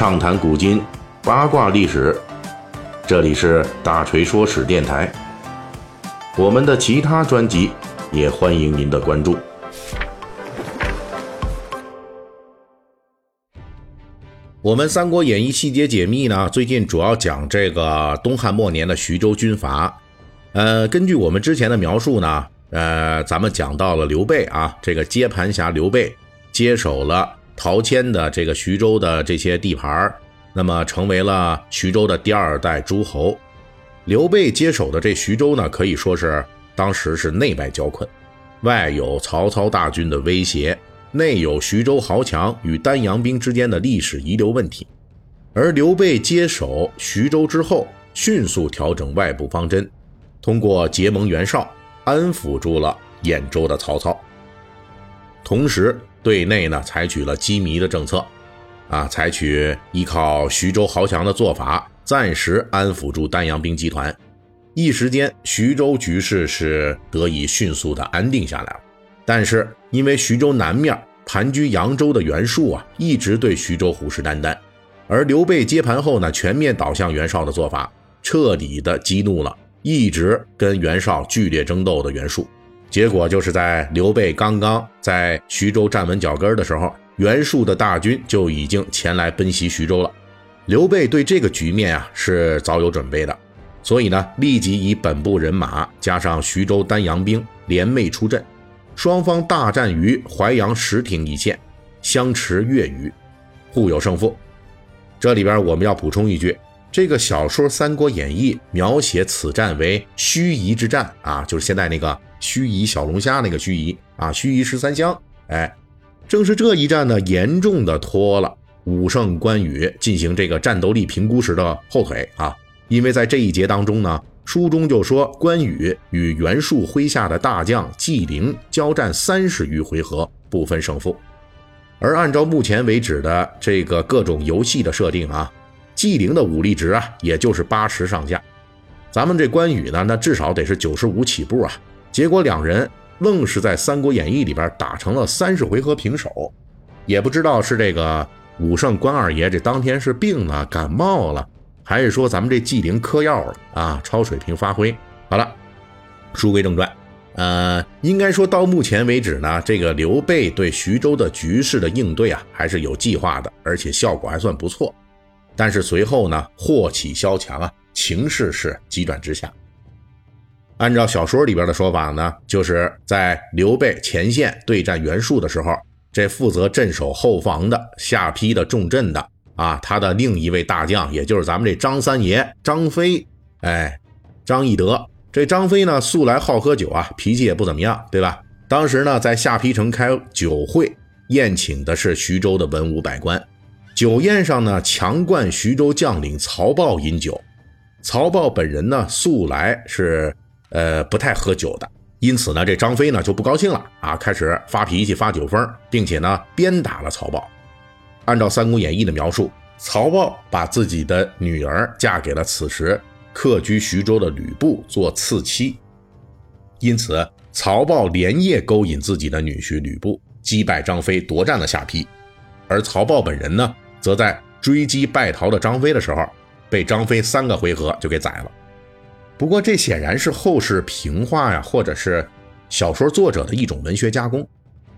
畅谈古今，八卦历史。这里是大锤说史电台，我们的其他专辑也欢迎您的关注。我们《三国演义》细节解密呢，最近主要讲这个东汉末年的徐州军阀。根据我们之前的描述呢，咱们讲到了刘备啊，这个接盘侠刘备接手了陶谦的这个徐州的这些地盘，那么成为了徐州的第二代诸侯。刘备接手的这徐州呢，可以说是当时是内外交困，外有曹操大军的威胁，内有徐州豪强与丹阳兵之间的历史遗留问题。而刘备接手徐州之后，迅速调整外部方针，通过结盟袁绍安抚住了兖州的曹操，同时对内呢采取了羁縻的政策啊，采取依靠徐州豪强的做法，暂时安抚住丹阳兵集团。一时间徐州局势是得以迅速的安定下来了。但是因为徐州南面盘踞扬州的袁术啊，一直对徐州虎视眈眈，而刘备接盘后呢，全面倒向袁绍的做法彻底的激怒了一直跟袁绍剧烈争斗的袁术。结果就是在刘备刚刚在徐州站稳脚跟的时候，袁术的大军就已经前来奔袭徐州了。刘备对这个局面啊是早有准备的，所以呢立即以本部人马加上徐州丹阳兵联袂出阵，双方大战于淮阳石亭一线，相持月余，互有胜负。这里边我们要补充一句，这个小说《三国演义》描写此战为盱眙之战啊，就是现在那个盱眙小龙虾那个盱眙啊，盱眙十三香。哎，正是这一战呢，严重的拖了武圣关羽进行这个战斗力评估时的后腿啊。因为在这一节当中呢，书中就说关羽与袁术麾下的大将纪灵交战30余回合，不分胜负。而按照目前为止的这个各种游戏的设定啊，纪灵的武力值啊，也就是80上下，咱们这关羽呢，那至少得是95起步啊。结果两人愣是在《三国演义》里边打成了30回合平手，也不知道是这个武圣关二爷这当天是病了感冒了，还是说咱们这纪灵嗑药了啊，超水平发挥。好了，书归正传，应该说到目前为止呢，这个刘备对徐州的局势的应对啊，还是有计划的，而且效果还算不错。但是随后呢，祸起萧墙啊，情势是急转直下。按照小说里边的说法呢，就是在刘备前线对战袁术的时候，这负责镇守后方的下邳的重镇的啊，他的另一位大将，也就是咱们这张三爷张飞，哎，张翼德。这张飞呢，素来好喝酒啊，脾气也不怎么样，对吧？当时呢，在下邳城开酒会，宴请的是徐州的文武百官。酒宴上呢，强灌徐州将领曹豹饮酒。曹豹本人呢，素来是不太喝酒的，因此呢，这张飞呢就不高兴了啊，开始发脾气、发酒疯，并且呢鞭打了曹豹。按照《三国演义》的描述，曹豹把自己的女儿嫁给了此时客居徐州的吕布做次妻，因此曹豹连夜勾引自己的女婿吕布，击败张飞，夺占了下邳。而曹豹本人呢，则在追击败逃的张飞的时候，被张飞3个回合就给宰了。不过这显然是后世评话呀，或者是小说作者的一种文学加工。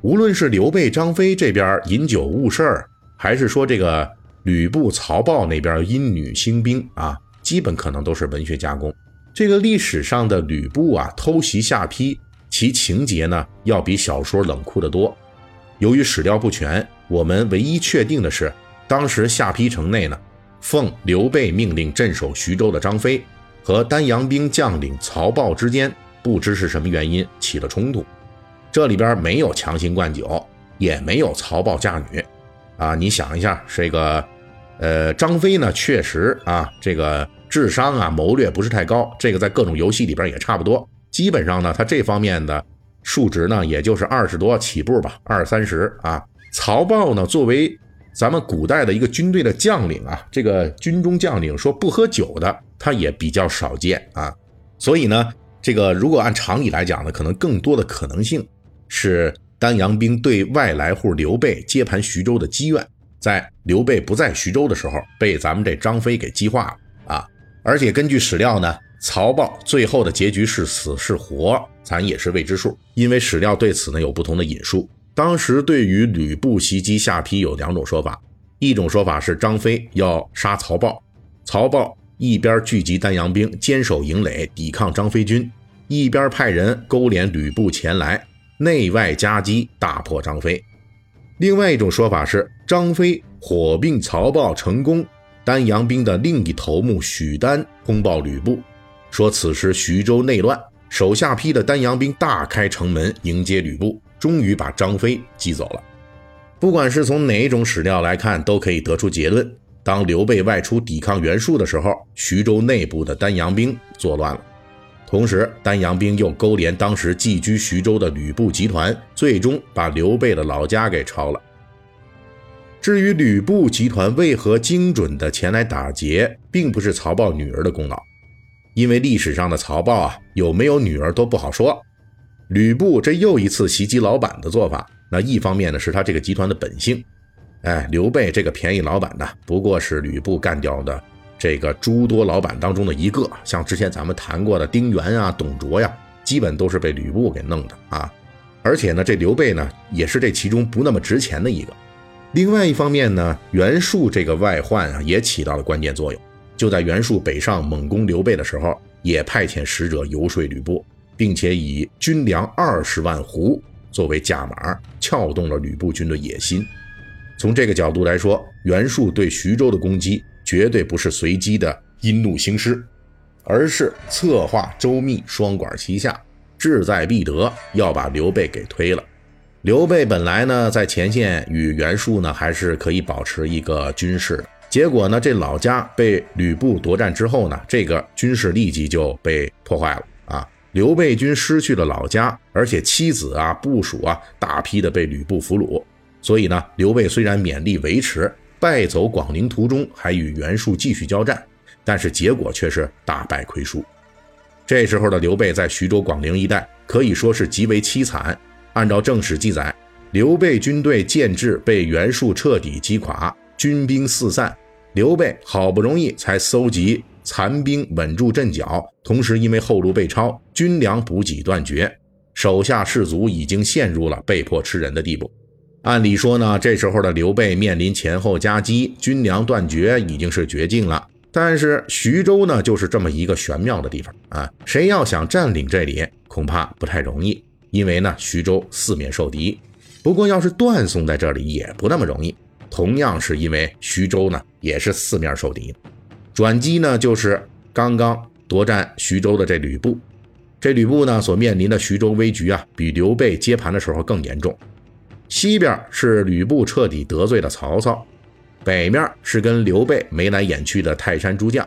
无论是刘备张飞这边饮酒误事儿，还是说这个吕布曹豹那边因女兴兵啊，基本可能都是文学加工。这个历史上的吕布啊偷袭下邳，其情节呢要比小说冷酷得多。由于史料不全，我们唯一确定的是，当时下邳城内呢，奉刘备命令镇守徐州的张飞和丹阳兵将领曹豹之间不知是什么原因起了冲突。这里边没有强行灌酒，也没有曹豹嫁女啊。你想一下，这个张飞呢确实啊，这个智商啊谋略不是太高，这个在各种游戏里边也差不多，基本上呢他这方面的数值呢也就是20多起步吧，20-30啊。曹豹呢作为咱们古代的一个军队的将领啊，这个军中将领说不喝酒的他也比较少见啊。所以呢，这个如果按常理来讲呢，可能更多的可能性是丹阳兵对外来户刘备接盘徐州的积怨，在刘备不在徐州的时候被咱们这张飞给激化了啊！而且根据史料呢，曹豹最后的结局是死是活，咱也是未知数，因为史料对此呢有不同的引述。当时对于吕布袭击下邳有两种说法，一种说法是张飞要杀曹豹，曹豹一边聚集丹阳兵坚守营垒抵抗张飞军，一边派人勾连吕布前来，内外夹击大破张飞。另外一种说法是张飞火并曹豹成功，丹阳兵的另一头目许丹通报吕布，说此时徐州内乱，手下邳的丹阳兵大开城门迎接吕布，终于把张飞击走了。不管是从哪种史料来看，都可以得出结论，当刘备外出抵抗袁术的时候，徐州内部的丹阳兵作乱了，同时丹阳兵又勾连当时寄居徐州的吕布集团，最终把刘备的老家给抄了。至于吕布集团为何精准的前来打劫，并不是曹豹女儿的功劳，因为历史上的曹豹啊，有没有女儿都不好说。吕布这又一次袭击老板的做法，那一方面呢是他这个集团的本性，刘备这个便宜老板呢，不过是吕布干掉的这个诸多老板当中的一个，像之前咱们谈过的丁原啊、董卓呀，基本都是被吕布给弄的啊。而且呢，这刘备呢，也是这其中不那么值钱的一个。另外一方面呢，袁术这个外患啊，也起到了关键作用。就在袁术北上猛攻刘备的时候，也派遣使者游说吕布，并且以军粮20万斛作为价码，撬动了吕布军的野心。从这个角度来说，袁术对徐州的攻击绝对不是随机的因怒兴师，而是策划周密，双管齐下，志在必得，要把刘备给推了。刘备本来呢在前线与袁术呢还是可以保持一个军事，结果呢这老家被吕布夺占之后呢，这个军事立即就被破坏了啊！刘备军失去了老家，而且妻子啊、部属啊大批的被吕布俘虏，所以呢刘备虽然勉力维持，败走广陵途中还与袁术继续交战，但是结果却是大败亏输。这时候的刘备在徐州广陵一带可以说是极为凄惨，按照正史记载，刘备军队建制被袁术彻底击垮，军兵四散，刘备好不容易才搜集残兵稳住阵脚，同时因为后路被抄，军粮补给断绝，手下士卒已经陷入了被迫吃人的地步。按理说呢，这时候的刘备面临前后夹击，军粮断绝，已经是绝境了。但是徐州呢，就是这么一个玄妙的地方啊，谁要想占领这里，恐怕不太容易，因为呢，徐州四面受敌。不过要是断送在这里，也不那么容易，同样是因为徐州呢，也是四面受敌。转机呢，就是刚刚夺占徐州的这吕布。这吕布呢，所面临的徐州危局啊，比刘备接盘的时候更严重。西边是吕布彻底得罪了曹操，北面是跟刘备眉来眼去的泰山诸将，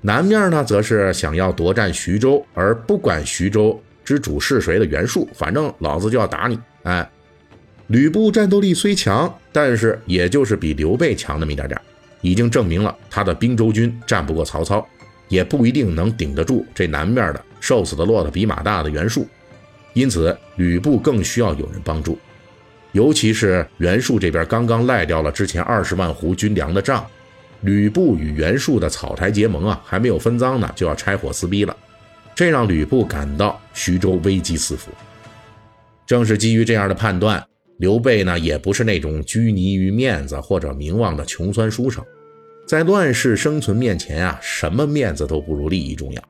南面呢则是想要夺占徐州而不管徐州之主是谁的袁术，反正老子就要打你。吕布战斗力虽强，但是也就是比刘备强那么一点点，已经证明了他的兵州军战不过曹操，也不一定能顶得住这南面的瘦死的骆驼比马大的袁术，因此吕布更需要有人帮助。尤其是袁术这边刚刚赖掉了之前20万斛军粮的账，吕布与袁术的草台结盟啊，还没有分赃呢，就要拆伙撕逼了，这让吕布感到徐州危机四伏。正是基于这样的判断，刘备呢也不是那种拘泥于面子或者名望的穷酸书生，在乱世生存面前啊，什么面子都不如利益重要。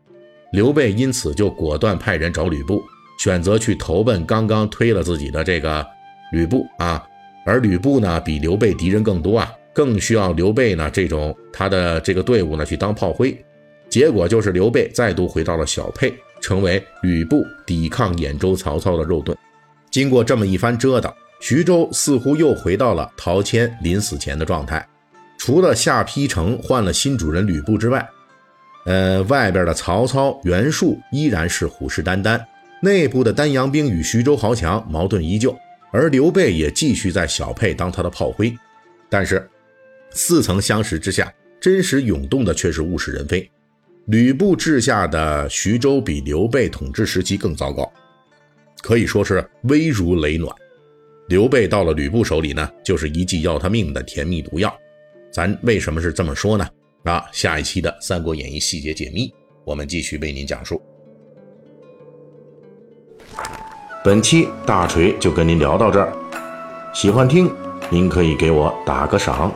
刘备因此就果断派人找吕布，选择去投奔刚刚推了自己的这个吕布啊，而吕布呢比刘备敌人更多啊，更需要刘备呢这种他的这个队伍呢去当炮灰。结果就是刘备再度回到了小沛，成为吕布抵抗兖州曹操的肉盾。经过这么一番折腾，徐州似乎又回到了陶谦临死前的状态。除了下邳城换了新主人吕布之外，外边的曹操、袁术依然是虎视眈眈，内部的丹阳兵与徐州豪强矛盾依旧。而刘备也继续在小沛当他的炮灰，但是似曾相识之下，真实涌动的却是物是人非。吕布治下的徐州比刘备统治时期更糟糕，可以说是危如累卵。刘备到了吕布手里呢，就是一剂要他命的甜蜜毒药。咱为什么是这么说呢？下一期的《三国演义》细节解密，我们继续为您讲述。本期大锤就跟您聊到这儿，喜欢听您可以给我打个赏。